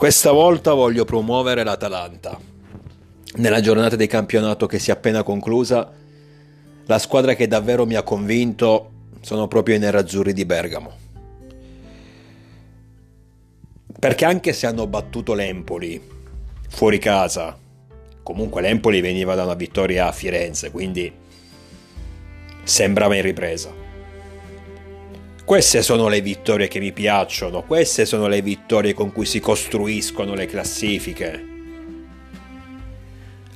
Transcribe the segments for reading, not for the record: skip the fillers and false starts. Questa volta voglio promuovere l'Atalanta. Nella giornata di campionato che si è appena conclusa, la squadra che davvero mi ha convinto sono proprio i nerazzurri di Bergamo. Perché anche se hanno battuto l'Empoli fuori casa, comunque l'Empoli veniva da una vittoria a Firenze, quindi sembrava in ripresa. Queste sono le vittorie che mi piacciono, queste sono le vittorie con cui si costruiscono le classifiche.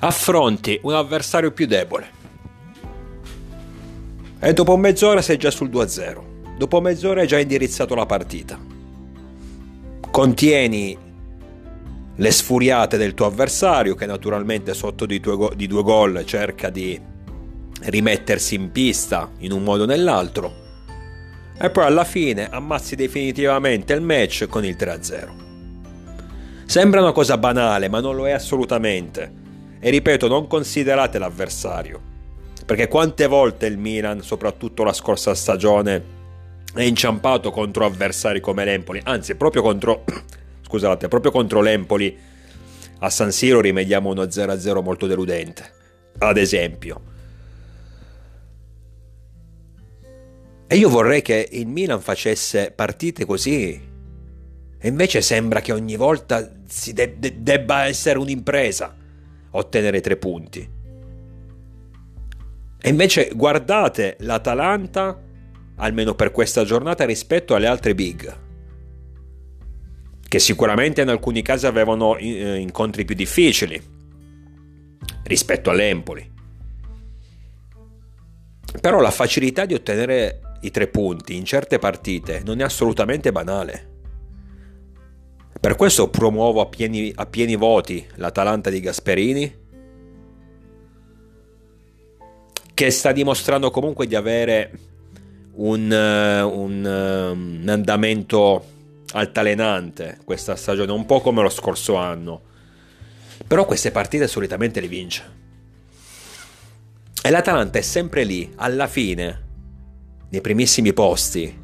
Affronti un avversario più debole e dopo mezz'ora sei già sul 2-0, dopo mezz'ora hai già indirizzato la partita. Contieni le sfuriate del tuo avversario, che naturalmente sotto di due gol cerca di rimettersi in pista in un modo o nell'altro, e poi alla fine ammazzi definitivamente il match con il 3-0. Sembra una cosa banale, ma non lo è assolutamente. E ripeto, non considerate l'avversario, perché quante volte il Milan, soprattutto la scorsa stagione, è inciampato contro avversari come l'Empoli, anzi proprio contro l'Empoli a San Siro rimediamo uno 0-0 molto deludente, ad esempio. E io vorrei che il Milan facesse partite così, e invece sembra che ogni volta si debba essere un'impresa ottenere 3 punti. E invece guardate l'Atalanta, almeno per questa giornata, rispetto alle altre big, che sicuramente in alcuni casi avevano incontri più difficili rispetto all'Empoli, però la facilità di ottenere i 3 punti in certe partite non è assolutamente banale. Per questo promuovo a pieni voti l'Atalanta di Gasperini, che sta dimostrando comunque di avere un andamento altalenante questa stagione, un po' come lo scorso anno, però queste partite solitamente le vince, e l'Atalanta è sempre lì alla fine, nei primissimi posti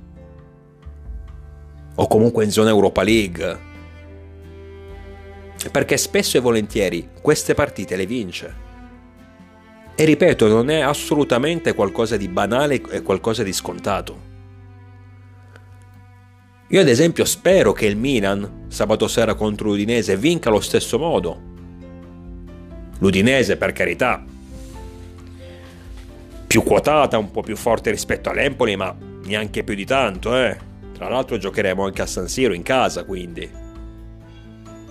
o comunque in zona Europa League, perché spesso e volentieri queste partite le vince. E ripeto, non è assolutamente qualcosa di banale e qualcosa di scontato. Io ad esempio spero che il Milan sabato sera contro l'Udinese vinca allo stesso modo. L'Udinese, per carità, più quotata, un po' più forte rispetto all'Empoli, ma neanche più di tanto, Tra l'altro giocheremo anche a San Siro in casa, quindi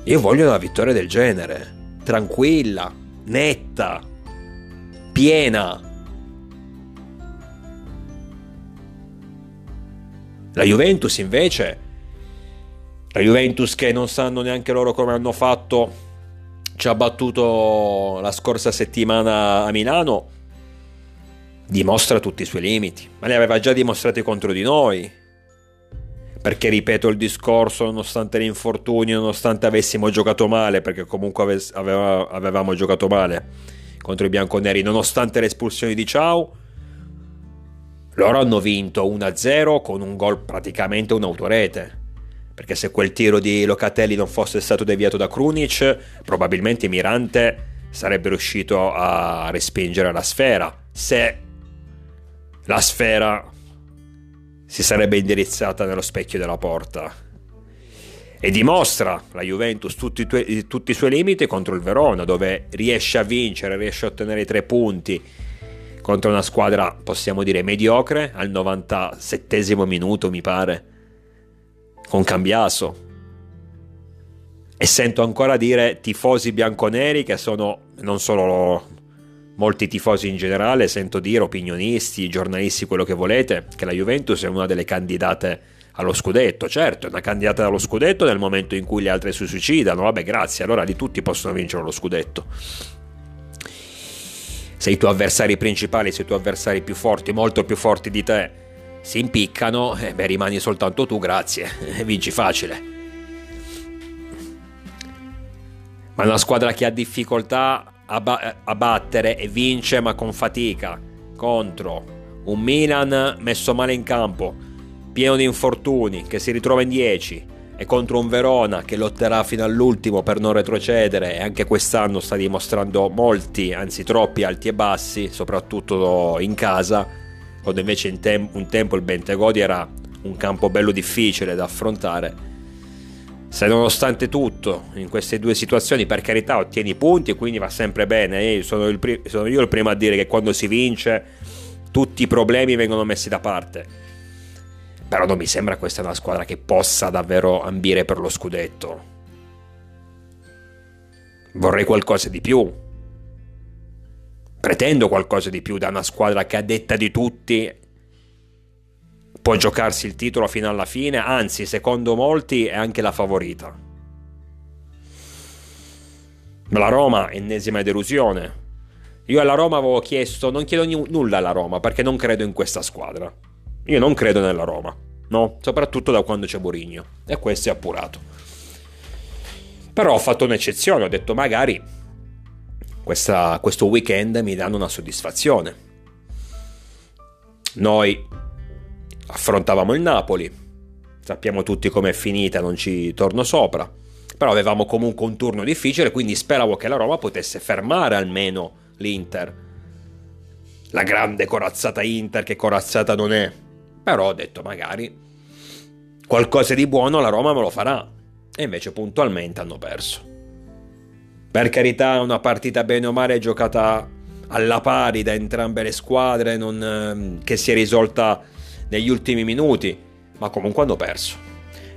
io voglio una vittoria del genere, tranquilla, netta, piena. La Juventus invece, la Juventus che non sanno neanche loro come hanno fatto, ci ha battuto la scorsa settimana a Milano, dimostra tutti i suoi limiti, ma li aveva già dimostrati contro di noi. Perché ripeto il discorso, nonostante gli infortuni, nonostante avessimo giocato male, perché comunque avevamo giocato male contro i bianconeri, nonostante le espulsioni di Chau, loro hanno vinto 1-0 con un gol praticamente un'autorete, perché se quel tiro di Locatelli non fosse stato deviato da Krunic, probabilmente Mirante sarebbe riuscito a respingere la sfera, se la sfera si sarebbe indirizzata nello specchio della porta. E dimostra la Juventus tutti i suoi limiti contro il Verona, dove riesce a vincere, riesce a ottenere 3 punti contro una squadra, possiamo dire, mediocre, al 97esimo minuto mi pare, con Cambiaso. E sento ancora dire tifosi bianconeri, che sono non solo molti tifosi in generale, sento dire opinionisti, giornalisti, quello che volete, che la Juventus è una delle candidate allo scudetto. Certo, è una candidata allo scudetto nel momento in cui le altre si suicidano. Vabbè, grazie, allora di tutti possono vincere lo scudetto. Se i tuoi avversari principali, se i tuoi avversari più forti, molto più forti di te, si impiccano, rimani soltanto tu, grazie, vinci facile. Ma una squadra che ha difficoltà a battere e vince ma con fatica contro un Milan messo male in campo, pieno di infortuni, che si ritrova in 10, e contro un Verona che lotterà fino all'ultimo per non retrocedere, e anche quest'anno sta dimostrando molti, anzi troppi alti e bassi, soprattutto in casa, quando invece un tempo il Bentegodi era un campo bello difficile da affrontare. Se nonostante tutto in queste due situazioni, per carità, ottieni punti e quindi va sempre bene, io sono io il primo a dire che quando si vince tutti i problemi vengono messi da parte, però non mi sembra questa una squadra che possa davvero ambire per lo scudetto. Vorrei qualcosa di più, pretendo qualcosa di più da una squadra che, a detta di tutti, può giocarsi il titolo fino alla fine, anzi secondo molti è anche la favorita. La Roma, ennesima delusione. Io alla Roma avevo chiesto, non chiedo nulla alla Roma perché non credo in questa squadra, io non credo nella Roma, no, soprattutto da quando c'è Burigno, e questo è appurato. Però ho fatto un'eccezione, ho detto magari questo weekend mi danno una soddisfazione. Noi affrontavamo il Napoli, sappiamo tutti com'è finita, non ci torno sopra, però avevamo comunque un turno difficile, quindi speravo che la Roma potesse fermare almeno l'Inter, la grande corazzata Inter, che corazzata non è, però ho detto magari qualcosa di buono la Roma me lo farà, e invece puntualmente hanno perso. Per carità, una partita bene o male giocata alla pari da entrambe le squadre, che si è risolta negli ultimi minuti, ma comunque hanno perso.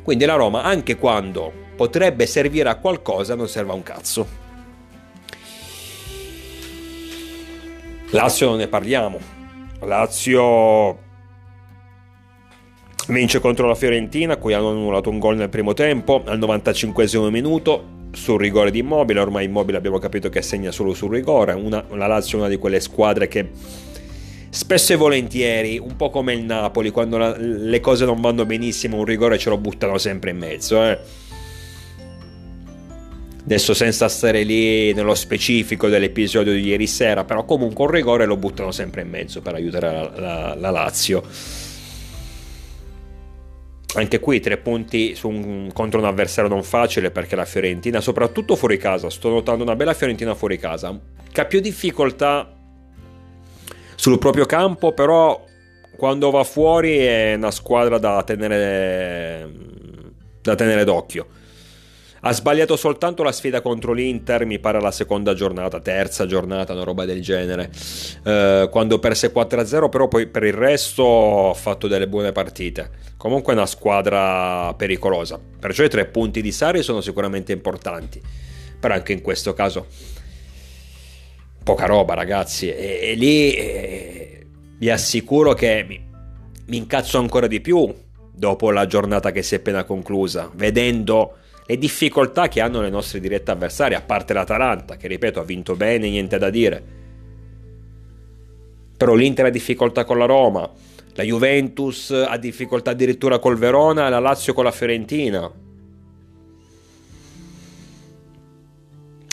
Quindi la Roma, anche quando potrebbe servire a qualcosa, non serve a un cazzo. Lazio non ne parliamo. Lazio vince contro la Fiorentina, cui hanno annullato un gol nel primo tempo al 95esimo minuto sul rigore di Immobile. Ormai Immobile abbiamo capito che segna solo sul rigore. La Lazio è una di quelle squadre che spesso e volentieri, un po' come il Napoli, quando le cose non vanno benissimo, un rigore ce lo buttano sempre in mezzo. Adesso senza stare lì nello specifico dell'episodio di ieri sera, però comunque un rigore lo buttano sempre in mezzo per aiutare la Lazio. Anche qui 3 punti contro un avversario non facile, perché la Fiorentina, soprattutto fuori casa, sto notando una bella Fiorentina fuori casa, che ha più difficoltà sul proprio campo, però quando va fuori è una squadra da tenere d'occhio. Ha sbagliato soltanto la sfida contro l'Inter, mi pare la terza giornata, una roba del genere, quando perse 4-0, però poi per il resto ha fatto delle buone partite. Comunque è una squadra pericolosa, perciò i 3 punti di Sarri sono sicuramente importanti, però anche in questo caso poca roba, ragazzi, e lì vi assicuro che mi incazzo ancora di più dopo la giornata che si è appena conclusa, vedendo le difficoltà che hanno le nostre dirette avversarie, a parte l'Atalanta, che ripeto ha vinto bene, niente da dire, però l'Inter ha difficoltà con la Roma, la Juventus ha difficoltà addirittura col Verona, la Lazio con la Fiorentina.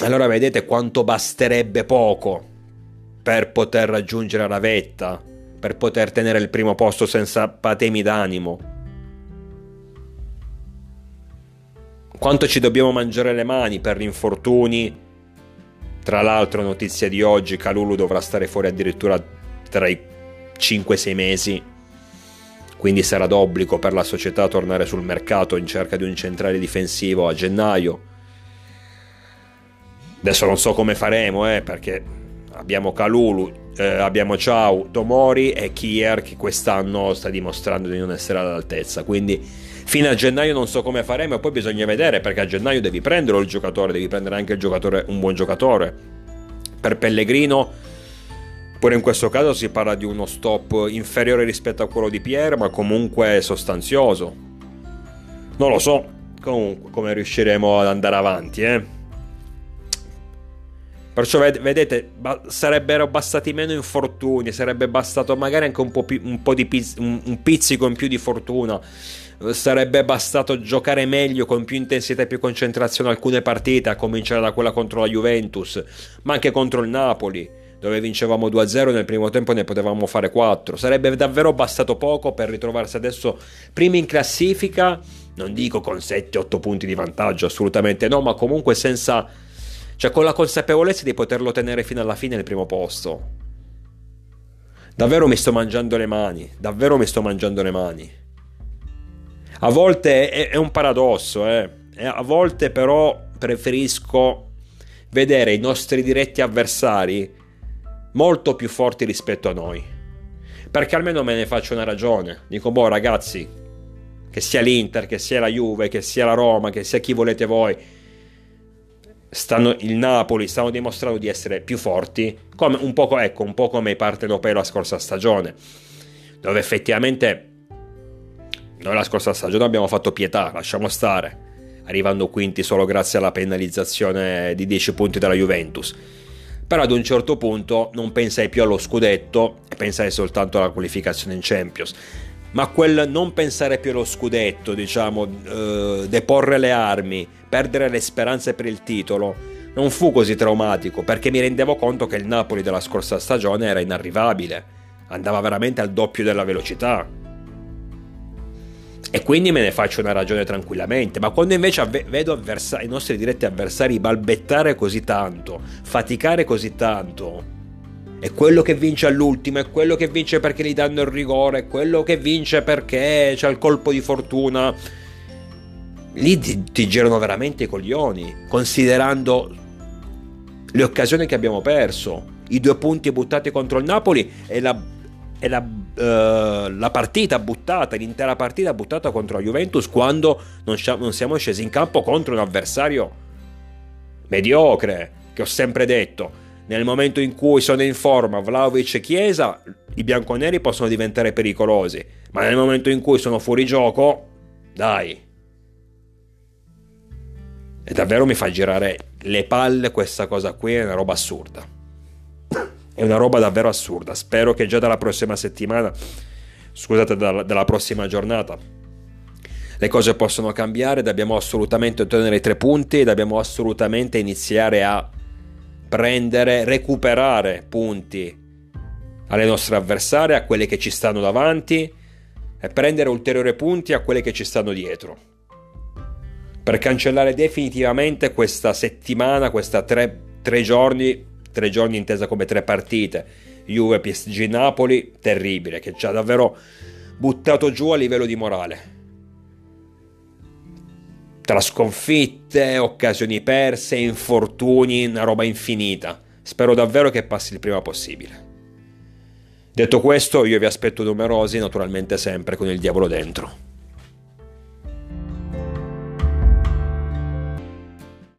Allora vedete quanto basterebbe poco per poter raggiungere la vetta, per poter tenere il primo posto senza patemi d'animo. Quanto ci dobbiamo mangiare le mani per gli infortuni? Tra l'altro, notizia di oggi, Calulu dovrà stare fuori addirittura tra i 5-6 mesi, quindi sarà d'obbligo per la società tornare sul mercato in cerca di un centrale difensivo a gennaio. Adesso non so come faremo, perché abbiamo Calulu, abbiamo Chau, Tomori e Kier, che quest'anno sta dimostrando di non essere all'altezza, quindi fino a gennaio non so come faremo, e poi bisogna vedere, perché a gennaio devi prenderlo il giocatore, devi prendere anche il giocatore, un buon giocatore. Per Pellegrino pure in questo caso si parla di uno stop inferiore rispetto a quello di Pierre, ma comunque sostanzioso. Non lo so comunque come riusciremo ad andare avanti, Perciò vedete, sarebbero bastati meno infortuni, sarebbe bastato magari anche un pizzico in più di fortuna, sarebbe bastato giocare meglio, con più intensità e più concentrazione alcune partite, a cominciare da quella contro la Juventus, ma anche contro il Napoli, dove vincevamo 2-0 nel primo tempo, ne potevamo fare 4. Sarebbe davvero bastato poco per ritrovarsi adesso primi in classifica, non dico con 7-8 punti di vantaggio, assolutamente no, ma comunque senza, cioè con la consapevolezza di poterlo tenere fino alla fine il primo posto. Davvero mi sto mangiando le mani, davvero mi sto mangiando le mani. A volte è un paradosso, a volte però preferisco vedere i nostri diretti avversari molto più forti rispetto a noi, perché almeno me ne faccio una ragione. Dico, boh ragazzi, che sia l'Inter, che sia la Juve, che sia la Roma, che sia chi volete voi, il Napoli stanno dimostrando di essere più forti, come un po', ecco, un po' come i partenopei la scorsa stagione, dove effettivamente noi la scorsa stagione abbiamo fatto pietà, lasciamo stare, arrivando quinti solo grazie alla penalizzazione di 10 punti della Juventus. Però ad un certo punto non pensai più allo scudetto e pensai soltanto alla qualificazione in Champions. Ma quel non pensare più allo scudetto, diciamo, deporre le armi, perdere le speranze per il titolo, non fu così traumatico, perché mi rendevo conto che il Napoli della scorsa stagione era inarrivabile, andava veramente al doppio della velocità. E quindi me ne faccio una ragione tranquillamente. Ma quando invece vedo i nostri diretti avversari balbettare così tanto, faticare così tanto, è quello che vince all'ultimo, è quello che vince perché gli danno il rigore, è quello che vince perché c'è il colpo di fortuna, lì ti girano veramente i coglioni, considerando le occasioni che abbiamo perso, i 2 punti buttati contro il Napoli e la partita buttata, l'intera partita buttata contro la Juventus, quando non siamo scesi in campo contro un avversario mediocre, che ho sempre detto, nel momento in cui sono in forma Vlaovic e Chiesa, i bianconeri possono diventare pericolosi, ma nel momento in cui sono fuori gioco, dai. E davvero mi fa girare le palle questa cosa qui, è una roba assurda. È una roba davvero assurda. Spero che già dalla prossima settimana, scusate, dalla prossima giornata, le cose possono cambiare. Dobbiamo assolutamente ottenere i 3 punti, dobbiamo assolutamente iniziare a recuperare punti alle nostre avversarie, a quelle che ci stanno davanti, e prendere ulteriori punti a quelle che ci stanno dietro, per cancellare definitivamente questa settimana, questa tre giorni intesa come 3 partite, Juve, PSG, Napoli, terribile, che ci ha davvero buttato giù a livello di morale, tra sconfitte, occasioni perse, infortuni, una roba infinita. Spero davvero che passi il prima possibile. Detto questo, io vi aspetto numerosi, naturalmente sempre con il diavolo dentro.